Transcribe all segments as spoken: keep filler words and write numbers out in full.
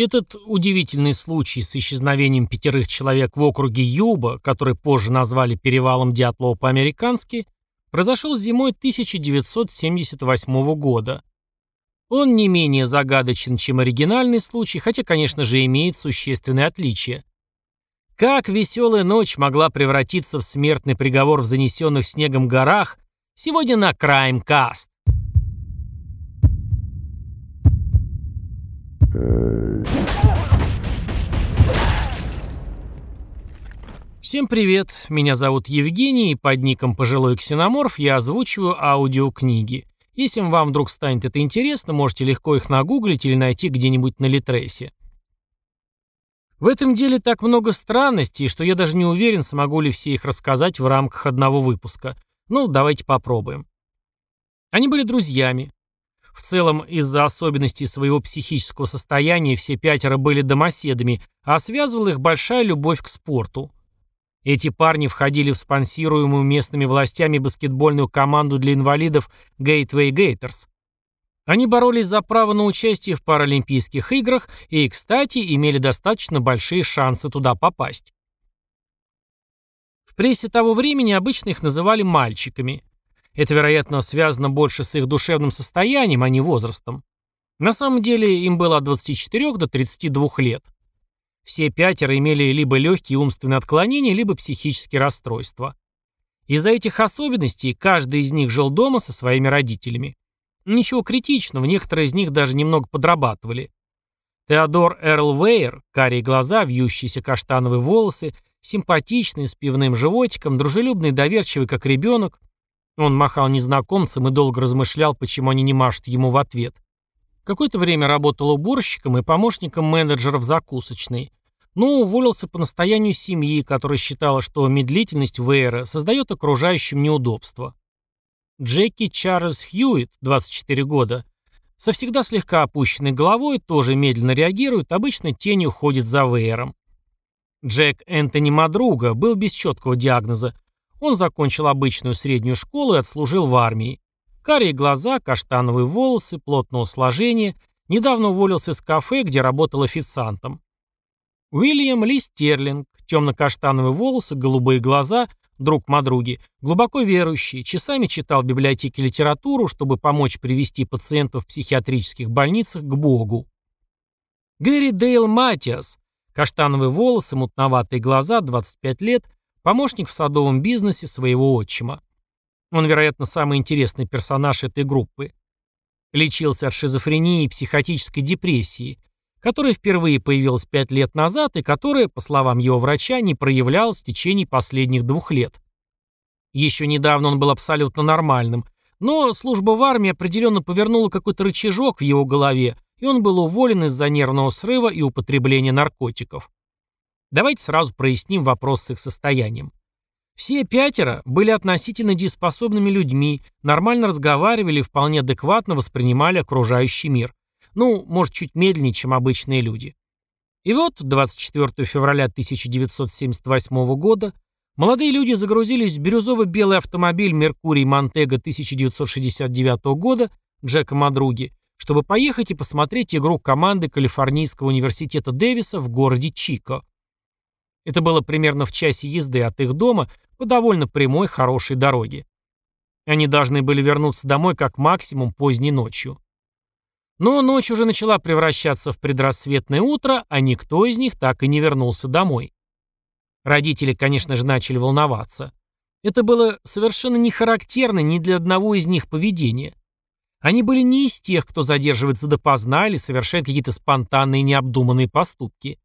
Этот удивительный случай с исчезновением пятерых человек в округе Юба, который позже назвали перевалом Диатлова по-американски, произошел зимой тысяча девятьсот семьдесят восьмого года. Он не менее загадочен, чем оригинальный случай, хотя, конечно же, имеет существенные отличия. Как веселая ночь могла превратиться в смертный приговор в занесенных снегом горах, сегодня на Краймкаст. Всем привет, меня зовут Евгений, и под ником «Пожилой ксеноморф» я озвучиваю аудиокниги. Если вам вдруг станет это интересно, можете легко их нагуглить или найти где-нибудь на Литресе. В этом деле так много странностей, что я даже не уверен, смогу ли все их рассказать в рамках одного выпуска. Ну, давайте попробуем. Они были друзьями. В целом, из-за особенностей своего психического состояния все пятеро были домоседами, а связывала их большая любовь к спорту. Эти парни входили в спонсируемую местными властями баскетбольную команду для инвалидов Gateway Gators. Они боролись за право на участие в Паралимпийских играх и, кстати, имели достаточно большие шансы туда попасть. В прессе того времени обычно их называли «мальчиками». Это, вероятно, связано больше с их душевным состоянием, а не возрастом. На самом деле им было от двадцати четырёх до тридцати двух лет. Все пятеро имели либо легкие умственные отклонения, либо психические расстройства. Из-за этих особенностей каждый из них жил дома со своими родителями. Ничего критичного, некоторые из них даже немного подрабатывали. Теодор Эрл Вейер, карие глаза, вьющиеся каштановые волосы, симпатичный, с пивным животиком, дружелюбный, доверчивый, как ребенок. Он махал незнакомцам и долго размышлял, почему они не машут ему в ответ. Какое-то время работал уборщиком и помощником менеджера в закусочной, но уволился по настоянию семьи, которая считала, что медлительность Вейера создает окружающим неудобства. Джеки Чарльз Хьюит, двадцать четыре года, со всегда слегка опущенной головой, тоже медленно реагирует, обычно тенью ходит за Вейером. Джек Энтони Мадруга был без четкого диагноза. Он закончил обычную среднюю школу и отслужил в армии. Карие глаза, каштановые волосы, плотного сложения. Недавно уволился из кафе, где работал официантом. Уильям Ли Стерлинг, темно-каштановые волосы, голубые глаза, друг Мадруги, глубоко верующий, часами читал в библиотеке литературу, чтобы помочь привести пациентов в психиатрических больницах к Богу. Гэри Дейл Матиас, каштановые волосы, мутноватые глаза, двадцать пять лет, помощник в садовом бизнесе своего отчима. Он, вероятно, самый интересный персонаж этой группы. Лечился от шизофрении и психотической депрессии, которая впервые появилась пять лет назад и которая, по словам его врача, не проявлялась в течение последних двух лет. Еще недавно он был абсолютно нормальным, но служба в армии определенно повернула какой-то рычажок в его голове, и он был уволен из-за нервного срыва и употребления наркотиков. Давайте сразу проясним вопрос с их состоянием. Все пятеро были относительно дееспособными людьми, нормально разговаривали и вполне адекватно воспринимали окружающий мир. Ну, может, чуть медленнее, чем обычные люди. И вот двадцать четвёртого февраля тысяча девятьсот семьдесят восьмого года молодые люди загрузились в бирюзово-белый автомобиль «Меркурий Монтего» тысяча девятьсот шестьдесят девятого года Джека Мадруги, чтобы поехать и посмотреть игру команды Калифорнийского университета Дэвиса в городе Чико. Это было примерно в часе езды от их дома по довольно прямой, хорошей дороге. Они должны были вернуться домой как максимум поздней ночью. Но ночь уже начала превращаться в предрассветное утро, а никто из них так и не вернулся домой. Родители, конечно же, начали волноваться. Это было совершенно не характерно ни для одного из них поведение. Они были не из тех, кто задерживается допоздна или совершает какие-то спонтанные необдуманные поступки.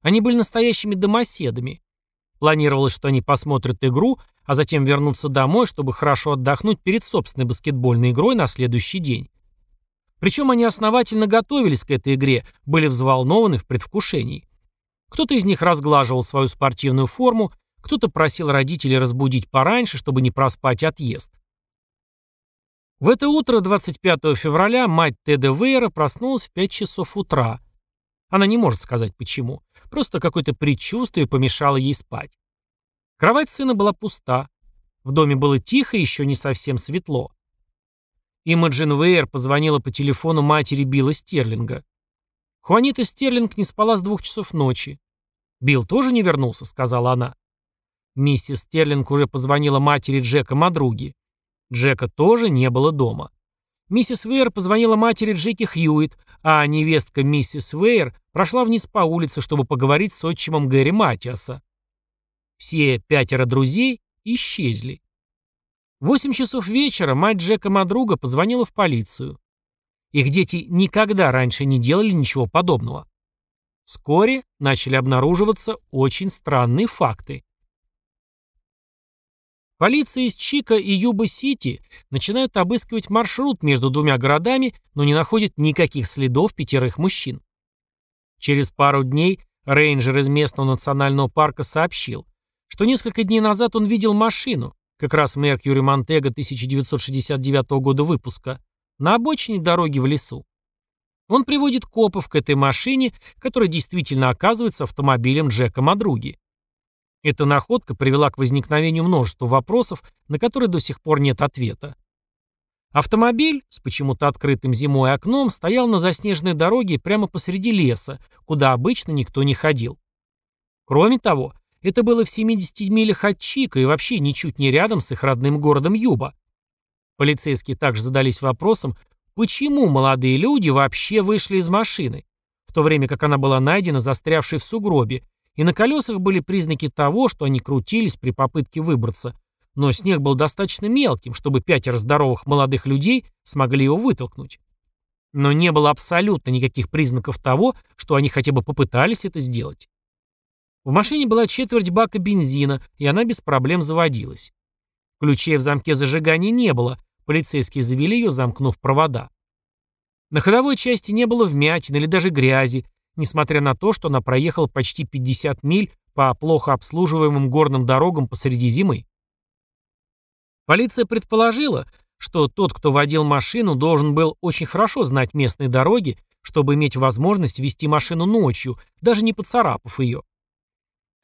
Они были настоящими домоседами. Планировалось, что они посмотрят игру, а затем вернутся домой, чтобы хорошо отдохнуть перед собственной баскетбольной игрой на следующий день. Причем они основательно готовились к этой игре, были взволнованы в предвкушении. Кто-то из них разглаживал свою спортивную форму, кто-то просил родителей разбудить пораньше, чтобы не проспать отъезд. В это утро двадцать пятого февраля мать Теда Вейера проснулась в пять часов утра. Она не может сказать почему. Просто какое-то предчувствие помешало ей спать. Кровать сына была пуста. В доме было тихо и еще не совсем светло. Имаджин Вейер позвонила по телефону матери Билла Стерлинга. Хуанита Стерлинг не спала с двух часов ночи. «Билл тоже не вернулся», — сказала она. Миссис Стерлинг уже позвонила матери Джека Мадруги. Джека тоже не было дома. Миссис Вейер позвонила матери Джеки Хьюит, а невестка миссис Вейер прошла вниз по улице, чтобы поговорить с отчимом Гэри Матиаса. Все пятеро друзей исчезли. В восемь часов вечера мать Джека Мадруга позвонила в полицию. Их дети никогда раньше не делали ничего подобного. Вскоре начали обнаруживаться очень странные факты. Полиция из Чика и Юба-Сити начинают обыскивать маршрут между двумя городами, но не находят никаких следов пятерых мужчин. Через пару дней рейнджер из местного национального парка сообщил, что несколько дней назад он видел машину, как раз Меркьюри Монтего тысяча девятьсот шестьдесят девятого года выпуска, на обочине дороги в лесу. Он приводит копов к этой машине, которая действительно оказывается автомобилем Джека Мадруги. Эта находка привела к возникновению множества вопросов, на которые до сих пор нет ответа. Автомобиль с почему-то открытым зимой окном стоял на заснеженной дороге прямо посреди леса, куда обычно никто не ходил. Кроме того, это было в семидесяти милях от Чика и вообще ничуть не рядом с их родным городом Юба. Полицейские также задались вопросом, почему молодые люди вообще вышли из машины, в то время как она была найдена застрявшей в сугробе, и на колесах были признаки того, что они крутились при попытке выбраться, но снег был достаточно мелким, чтобы пятеро здоровых молодых людей смогли его вытолкнуть. Но не было абсолютно никаких признаков того, что они хотя бы попытались это сделать. В машине была четверть бака бензина, и она без проблем заводилась. Ключей в замке зажигания не было, полицейские завели ее, замкнув провода. На ходовой части не было вмятин или даже грязи, несмотря на то, что она проехала почти пятьдесят миль по плохо обслуживаемым горным дорогам посреди зимы. Полиция предположила, что тот, кто водил машину, должен был очень хорошо знать местные дороги, чтобы иметь возможность вести машину ночью, даже не поцарапав ее.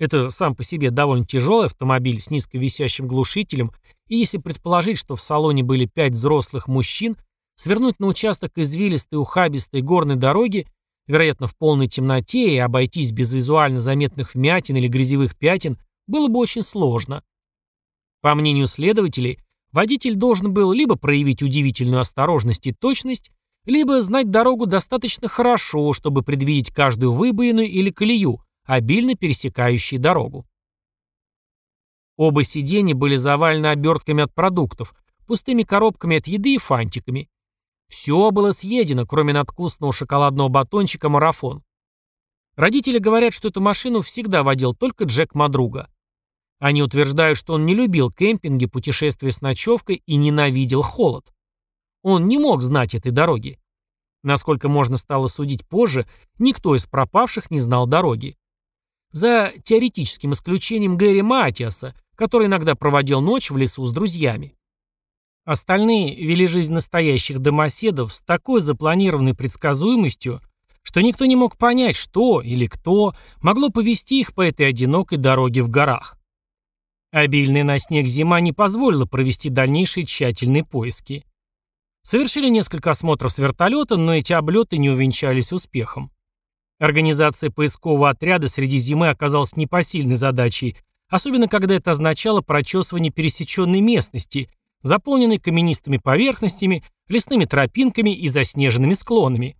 Это сам по себе довольно тяжелый автомобиль с низковисящим глушителем, и если предположить, что в салоне были пять взрослых мужчин, свернуть на участок извилистой, ухабистой горной дороги, вероятно, в полной темноте, и обойтись без визуально заметных вмятин или грязевых пятен было бы очень сложно. По мнению следователей, водитель должен был либо проявить удивительную осторожность и точность, либо знать дорогу достаточно хорошо, чтобы предвидеть каждую выбоину или колею, обильно пересекающие дорогу. Оба сиденья были завалены обертками от продуктов, пустыми коробками от еды и фантиками. Все было съедено, кроме надкусного шоколадного батончика «Марафон». Родители говорят, что эту машину всегда водил только Джек Мадруга. Они утверждают, что он не любил кемпинги, путешествия с ночевкой и ненавидел холод. Он не мог знать этой дороги. Насколько можно стало судить позже, никто из пропавших не знал дороги. За теоретическим исключением Гэри Матиаса, который иногда проводил ночь в лесу с друзьями. Остальные вели жизнь настоящих домоседов с такой запланированной предсказуемостью, что никто не мог понять, что или кто могло повести их по этой одинокой дороге в горах. Обильная на снег зима не позволила провести дальнейшие тщательные поиски. Совершили несколько осмотров с вертолета, но эти облеты не увенчались успехом. Организация поискового отряда среди зимы оказалась непосильной задачей, особенно когда это означало прочесывание пересеченной местности, заполненной каменистыми поверхностями, лесными тропинками и заснеженными склонами.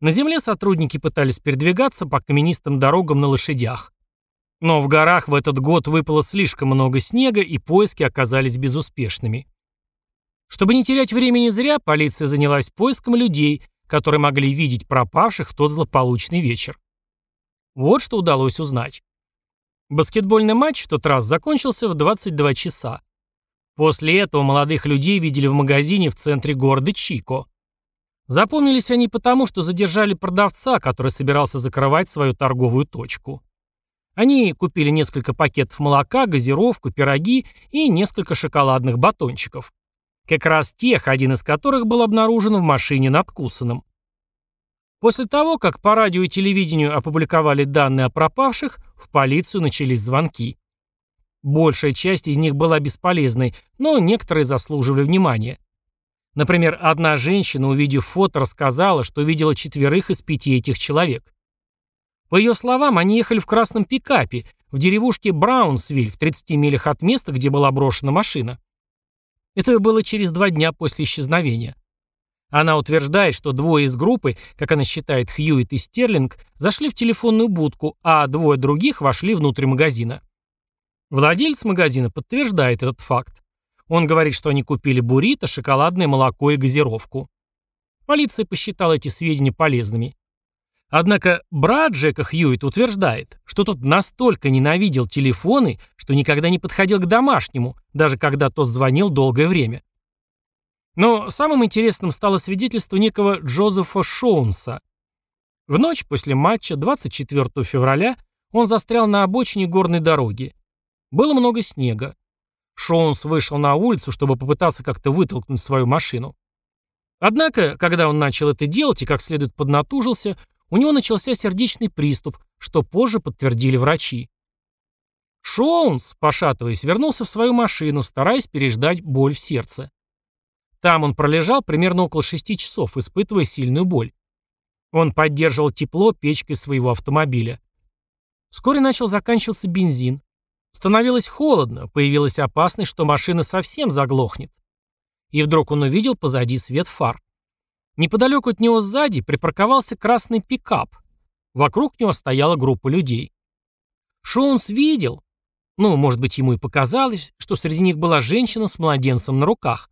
На земле сотрудники пытались передвигаться по каменистым дорогам на лошадях. Но в горах в этот год выпало слишком много снега, и поиски оказались безуспешными. Чтобы не терять времени зря, полиция занялась поиском людей, которые могли видеть пропавших в тот злополучный вечер. Вот что удалось узнать. Баскетбольный матч в тот раз закончился в двадцать два часа. После этого молодых людей видели в магазине в центре города Чико. Запомнились они потому, что задержали продавца, который собирался закрывать свою торговую точку. Они купили несколько пакетов молока, газировку, пироги и несколько шоколадных батончиков. Как раз тех, один из которых был обнаружен в машине надкусанным. После того, как по радио и телевидению опубликовали данные о пропавших, в полицию начались звонки. Большая часть из них была бесполезной, но некоторые заслуживали внимания. Например, одна женщина, увидев фото, рассказала, что видела четверых из пяти этих человек. По ее словам, они ехали в красном пикапе в деревушке Браунсвиль в тридцати милях от места, где была брошена машина. Это было через два дня после исчезновения. Она утверждает, что двое из группы, как она считает, Хьюит и Стерлинг, зашли в телефонную будку, а двое других вошли внутрь магазина. Владелец магазина подтверждает этот факт. Он говорит, что они купили буррито, шоколадное молоко и газировку. Полиция посчитала эти сведения полезными. Однако брат Джека Хьюит утверждает, что тот настолько ненавидел телефоны, что никогда не подходил к домашнему, даже когда тот звонил долгое время. Но самым интересным стало свидетельство некого Джозефа Шонса. В ночь после матча двадцать четвёртого февраля он застрял на обочине горной дороги. Было много снега. Шонс вышел на улицу, чтобы попытаться как-то вытолкнуть свою машину. Однако, когда он начал это делать и как следует поднатужился, у него начался сердечный приступ, что позже подтвердили врачи. Шонс, пошатываясь, вернулся в свою машину, стараясь переждать боль в сердце. Там он пролежал примерно около шести часов, испытывая сильную боль. Он поддерживал тепло печкой своего автомобиля. Вскоре начал заканчиваться бензин. Становилось холодно, появилась опасность, что машина совсем заглохнет. И вдруг он увидел позади свет фар. Неподалеку от него сзади припарковался красный пикап. Вокруг него стояла группа людей. Шонс видел, ну, может быть, ему и показалось, что среди них была женщина с младенцем на руках.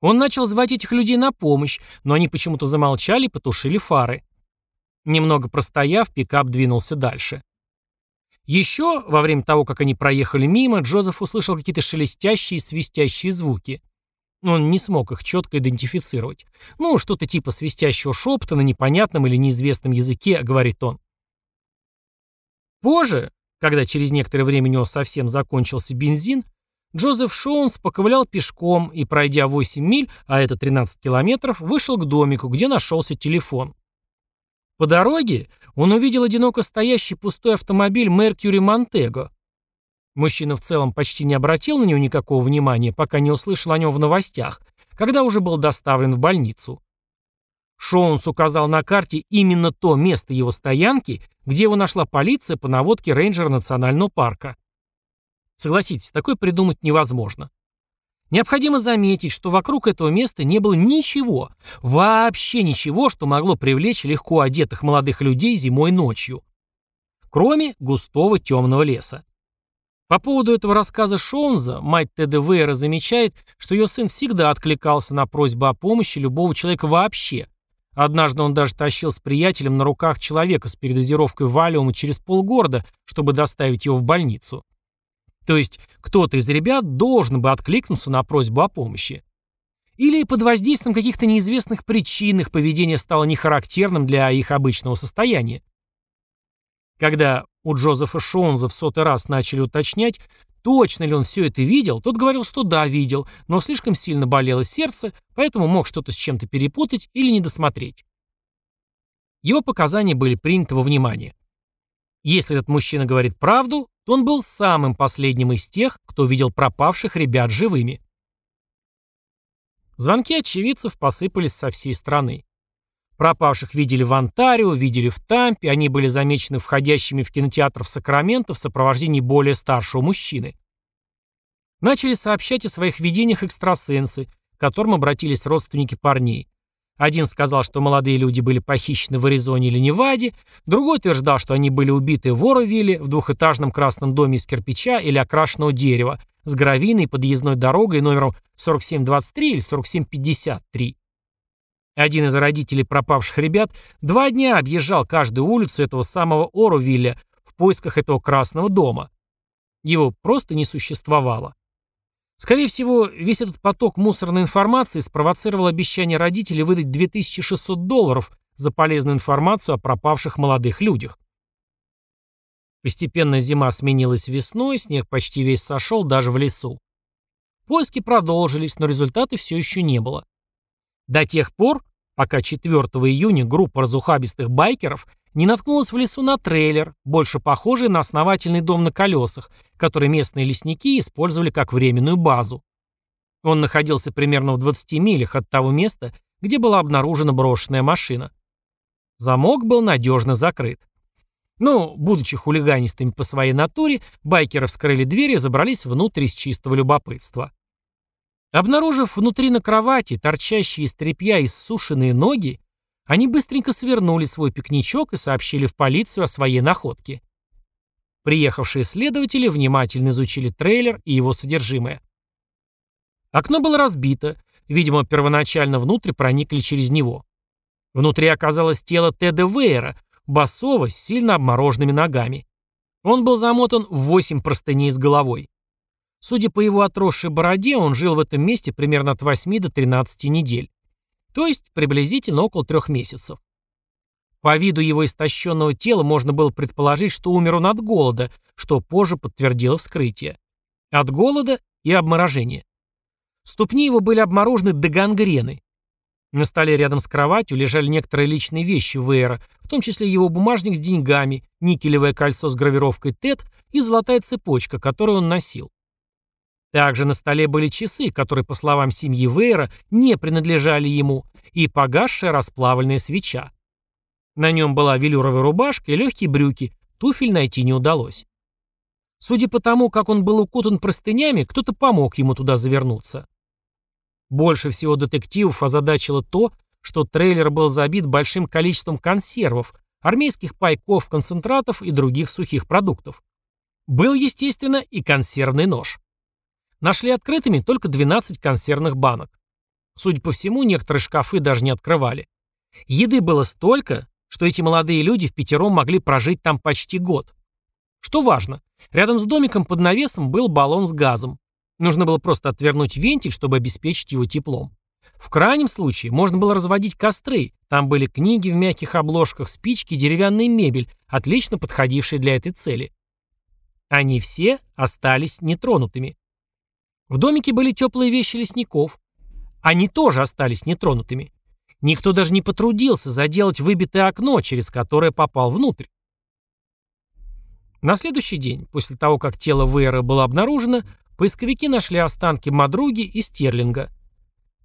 Он начал звать этих людей на помощь, но они почему-то замолчали и потушили фары. Немного простояв, пикап двинулся дальше. Еще, во время того, как они проехали мимо, Джозеф услышал какие-то шелестящие и свистящие звуки. Он не смог их четко идентифицировать. Ну, что-то типа свистящего шепота на непонятном или неизвестном языке, говорит он. Позже, когда через некоторое время у него совсем закончился бензин, Джозеф Шонс поковылял пешком и, пройдя восемь миль, а это тринадцать километров, вышел к домику, где нашелся телефон. По дороге он увидел одиноко стоящий пустой автомобиль Меркурий Монтего. Мужчина в целом почти не обратил на него никакого внимания, пока не услышал о нем в новостях, когда уже был доставлен в больницу. Шонс указал на карте именно то место его стоянки, где его нашла полиция по наводке рейнджера национального парка. Согласитесь, такое придумать невозможно. Необходимо заметить, что вокруг этого места не было ничего, вообще ничего, что могло привлечь легко одетых молодых людей зимой ночью, кроме густого темного леса. По поводу этого рассказа Шонса, мать Теда Вейера замечает, что ее сын всегда откликался на просьбу о помощи любого человека вообще. Однажды он даже тащил с приятелем на руках человека с передозировкой валиума через полгорода, чтобы доставить его в больницу. То есть кто-то из ребят должен бы откликнуться на просьбу о помощи. Или под воздействием каких-то неизвестных причин их поведение стало нехарактерным для их обычного состояния. Когда у Джозефа Шонса в сотый раз начали уточнять, точно ли он все это видел, тот говорил, что да, видел, но слишком сильно болело сердце, поэтому мог что-то с чем-то перепутать или не досмотреть. Его показания были приняты во внимание. Если этот мужчина говорит правду, то он был самым последним из тех, кто видел пропавших ребят живыми. Звонки очевидцев посыпались со всей страны. Пропавших видели в Онтарио, видели в Тампе, они были замечены входящими в кинотеатр в Сакраменто в сопровождении более старшего мужчины. Начали сообщать о своих видениях экстрасенсы, к которым обратились родственники парней. Один сказал, что молодые люди были похищены в Аризоне или Неваде, другой утверждал, что они были убиты в Оровилле, в двухэтажном красном доме из кирпича или окрашенного дерева, с гравийной подъездной дорогой номером сорок семь двадцать три или сорок семь пятьдесят три. Один из родителей пропавших ребят два дня объезжал каждую улицу этого самого Оровилля в поисках этого красного дома. Его просто не существовало. Скорее всего, весь этот поток мусорной информации спровоцировал обещание родителей выдать две тысячи шестьсот долларов за полезную информацию о пропавших молодых людях. Постепенно зима сменилась весной, снег почти весь сошел даже в лесу. Поиски продолжились, но результаты все еще не было. До тех пор, пока четвёртого июня группа разухабистых байкеров не наткнулась в лесу на трейлер, больше похожий на основательный дом на колесах, который местные лесники использовали как временную базу. Он находился примерно в двадцати милях от того места, где была обнаружена брошенная машина. Замок был надежно закрыт. Но, будучи хулиганистыми по своей натуре, байкеры вскрыли дверь и забрались внутрь из чистого любопытства. Обнаружив внутри на кровати торчащие из тряпья иссушенные ноги, они быстренько свернули свой пикничок и сообщили в полицию о своей находке. Приехавшие следователи внимательно изучили трейлер и его содержимое. Окно было разбито, видимо, первоначально внутрь проникли через него. Внутри оказалось тело Теда Вейера, босого, с сильно обмороженными ногами. Он был замотан в восемь простыней с головой. Судя по его отросшей бороде, он жил в этом месте примерно от восьми до тринадцати недель, то есть приблизительно около трех месяцев. По виду его истощенного тела можно было предположить, что умер он от голода, что позже подтвердило вскрытие. От голода и обморожения. Ступни его были обморожены до гангрены. На столе рядом с кроватью лежали некоторые личные вещи Вейера, в том числе его бумажник с деньгами, никелевое кольцо с гравировкой «Тед» и золотая цепочка, которую он носил. Также на столе были часы, которые, по словам семьи Вейера, не принадлежали ему, и погасшая расплавленная свеча. На нем была велюровая рубашка и легкие брюки, туфель найти не удалось. Судя по тому, как он был укутан простынями, кто-то помог ему туда завернуться. Больше всего детективов озадачило то, что трейлер был забит большим количеством консервов, армейских пайков, концентратов и других сухих продуктов. Был, естественно, и консервный нож. Нашли открытыми только двенадцать консервных банок. Судя по всему, некоторые шкафы даже не открывали. Еды было столько, что эти молодые люди впятером могли прожить там почти год. Что важно, рядом с домиком под навесом был баллон с газом. Нужно было просто отвернуть вентиль, чтобы обеспечить его теплом. В крайнем случае можно было разводить костры. Там были книги в мягких обложках, спички, деревянная мебель, отлично подходившие для этой цели. Они все остались нетронутыми. В домике были теплые вещи лесников. Они тоже остались нетронутыми. Никто даже не потрудился заделать выбитое окно, через которое попал внутрь. На следующий день, после того, как тело Вейера было обнаружено, поисковики нашли останки Мадруги и Стерлинга.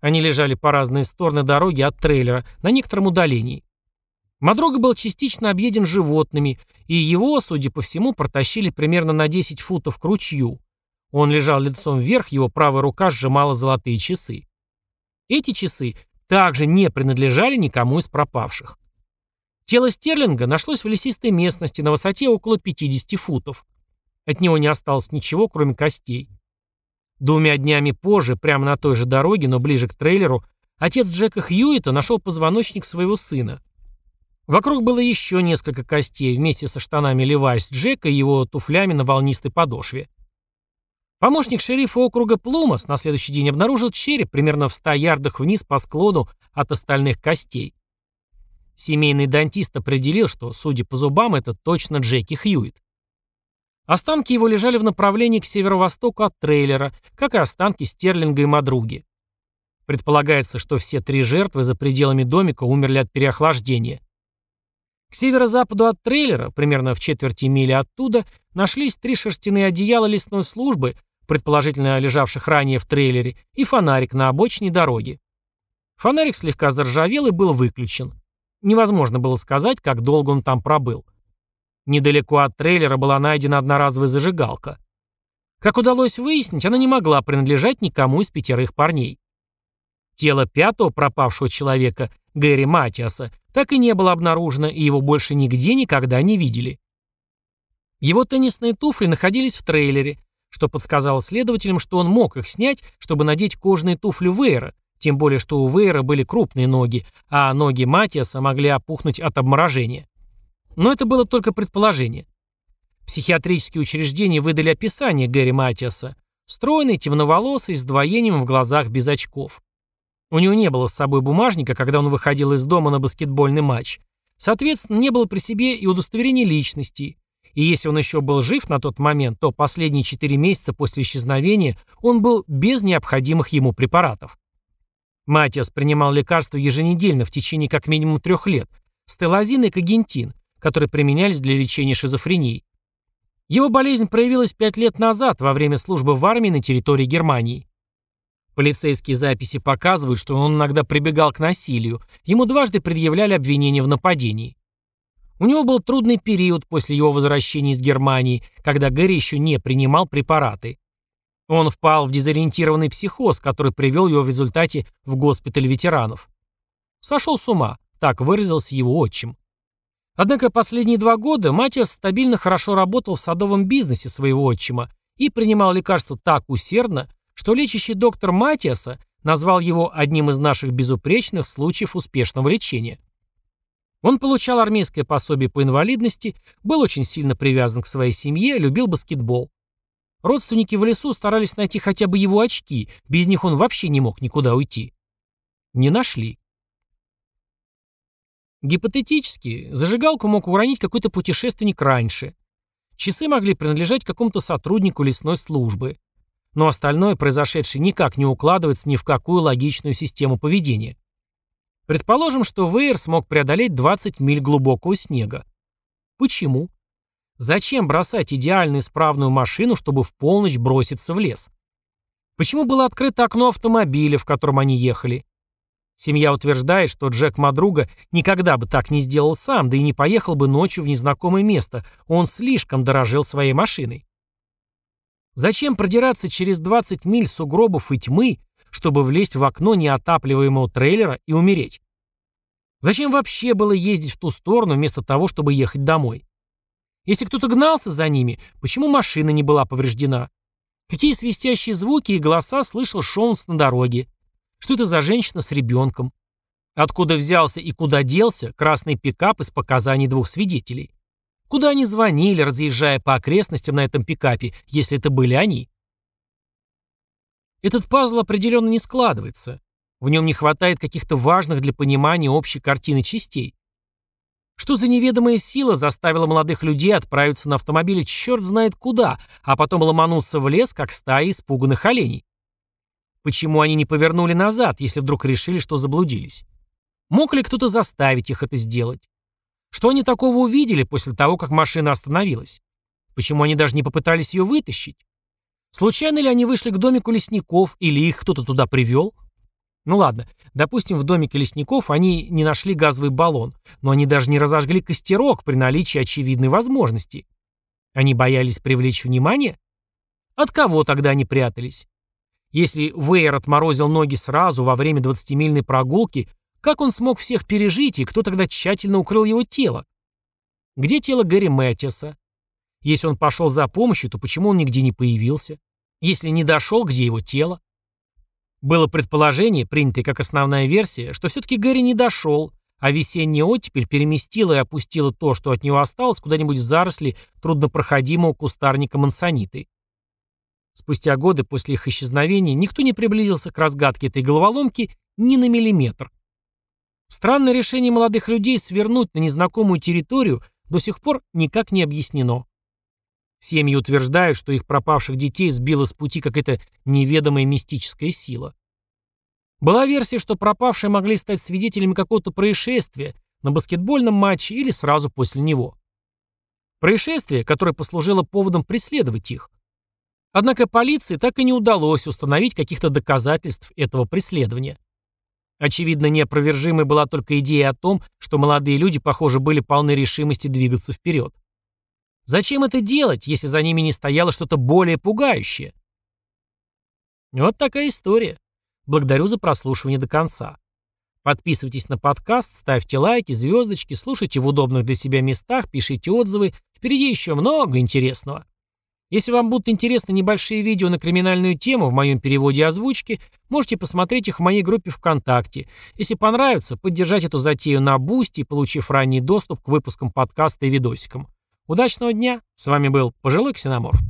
Они лежали по разные стороны дороги от трейлера, на некотором удалении. Мадруга был частично объеден животными, и его, судя по всему, протащили примерно на десять футов к ручью. Он лежал лицом вверх, его правая рука сжимала золотые часы. Эти часы также не принадлежали никому из пропавших. Тело Стерлинга нашлось в лесистой местности на высоте около пятидесяти футов. От него не осталось ничего, кроме костей. Двумя днями позже, прямо на той же дороге, но ближе к трейлеру, отец Джека Хьюита нашел позвоночник своего сына. Вокруг было еще несколько костей, вместе со штанами Левайс Джека и его туфлями на волнистой подошве. Помощник шерифа округа Плумас на следующий день обнаружил череп примерно в ста ярдах вниз по склону от остальных костей. Семейный дантист определил, что, судя по зубам, это точно Джеки Хьюит. Останки его лежали в направлении к северо-востоку от трейлера, как и останки Стерлинга и Мадруги. Предполагается, что все три жертвы за пределами домика умерли от переохлаждения. К северо-западу от трейлера, примерно в четверти мили оттуда, нашлись три шерстяные одеяла лесной службы, предположительно лежавших ранее в трейлере, и фонарик на обочине дороги. Фонарик слегка заржавел и был выключен. Невозможно было сказать, как долго он там пробыл. Недалеко от трейлера была найдена одноразовая зажигалка. Как удалось выяснить, она не могла принадлежать никому из пятерых парней. Тело пятого пропавшего человека, Гэри Матиаса, так и не было обнаружено, и его больше нигде никогда не видели. Его теннисные туфли находились в трейлере, что подсказало следователям, что он мог их снять, чтобы надеть кожаные туфли Вейера, тем более что у Вейера были крупные ноги, а ноги Матиаса могли опухнуть от обморожения. Но это было только предположение. Психиатрические учреждения выдали описание Гэри Матиаса. Стройный, темноволосый, с двоением в глазах, без очков. У него не было с собой бумажника, когда он выходил из дома на баскетбольный матч. Соответственно, не было при себе и удостоверения личности. И если он еще был жив на тот момент, то последние четыре месяца после исчезновения он был без необходимых ему препаратов. Матиас принимал лекарства еженедельно в течение как минимум трех лет. Стелазин и Кагентин, которые применялись для лечения шизофрении. Его болезнь проявилась пять лет назад во время службы в армии на территории Германии. Полицейские записи показывают, что он иногда прибегал к насилию. Ему дважды предъявляли обвинения в нападении. У него был трудный период после его возвращения из Германии, когда Гэри еще не принимал препараты. Он впал в дезориентированный психоз, который привел его в результате в госпиталь ветеранов. «Сошел с ума», — так выразился его отчим. Однако последние два года Матиас стабильно хорошо работал в садовом бизнесе своего отчима и принимал лекарства так усердно, что лечащий доктор Матиаса назвал его одним из наших безупречных случаев успешного лечения. Он получал армейское пособие по инвалидности, был очень сильно привязан к своей семье, любил баскетбол. Родственники в лесу старались найти хотя бы его очки, без них он вообще не мог никуда уйти. Не нашли. Гипотетически, зажигалку мог уронить какой-то путешественник раньше. Часы могли принадлежать какому-то сотруднику лесной службы. Но остальное произошедшее никак не укладывается ни в какую логичную систему поведения. Предположим, что Вейер смог преодолеть двадцать миль глубокого снега. Почему? Зачем бросать идеально исправную машину, чтобы в полночь броситься в лес? Почему было открыто окно автомобиля, в котором они ехали? Семья утверждает, что Джек Мадруга никогда бы так не сделал сам, да и не поехал бы ночью в незнакомое место, он слишком дорожил своей машиной. Зачем продираться через двадцать миль сугробов и тьмы, чтобы влезть в окно неотапливаемого трейлера и умереть? Зачем вообще было ездить в ту сторону вместо того, чтобы ехать домой? Если кто-то гнался за ними, почему машина не была повреждена? Какие свистящие звуки и голоса слышал Шонс на дороге? Что это за женщина с ребенком? Откуда взялся и куда делся красный пикап из показаний двух свидетелей? Куда они звонили, разъезжая по окрестностям на этом пикапе, если это были они? Этот пазл определенно не складывается. В нем не хватает каких-то важных для понимания общей картины частей. Что за неведомая сила заставила молодых людей отправиться на автомобиле черт знает куда, а потом ломануться в лес, как стая испуганных оленей? Почему они не повернули назад, если вдруг решили, что заблудились? Мог ли кто-то заставить их это сделать? Что они такого увидели после того, как машина остановилась? Почему они даже не попытались ее вытащить? Случайно ли они вышли к домику лесников, или их кто-то туда привел? Ну ладно, допустим, в домике лесников они не нашли газовый баллон, но они даже не разожгли костерок при наличии очевидной возможности. Они боялись привлечь внимание? От кого тогда они прятались? Если Вейер отморозил ноги сразу во время двадцатимильной прогулки, как он смог всех пережить, и кто тогда тщательно укрыл его тело? Где тело Гэри Матиаса? Если он пошел за помощью, то почему он нигде не появился? Если не дошел, где его тело? Было предположение, принятое как основная версия, что все-таки Гэри не дошел, а весенняя оттепель переместила и опустила то, что от него осталось, куда-нибудь в заросли труднопроходимого кустарника мансониты. Спустя годы после их исчезновения никто не приблизился к разгадке этой головоломки ни на миллиметр. Странное решение молодых людей свернуть на незнакомую территорию до сих пор никак не объяснено. Семьи утверждают, что их пропавших детей сбила с пути какая-то неведомая мистическая сила. Была версия, что пропавшие могли стать свидетелями какого-то происшествия на баскетбольном матче или сразу после него. Происшествие, которое послужило поводом преследовать их. Однако полиции так и не удалось установить каких-то доказательств этого преследования. Очевидно, неопровержимой была только идея о том, что молодые люди, похоже, были полны решимости двигаться вперед. Зачем это делать, если за ними не стояло что-то более пугающее? Вот такая история. Благодарю за прослушивание до конца. Подписывайтесь на подкаст, ставьте лайки, звездочки, слушайте в удобных для себя местах, пишите отзывы. Впереди еще много интересного. Если вам будут интересны небольшие видео на криминальную тему в моем переводе и озвучке, можете посмотреть их в моей группе ВКонтакте. Если понравится, поддержать эту затею на Бусти, получив ранний доступ к выпускам подкаста и видосикам. Удачного дня! С вами был пожилой ксеноморф.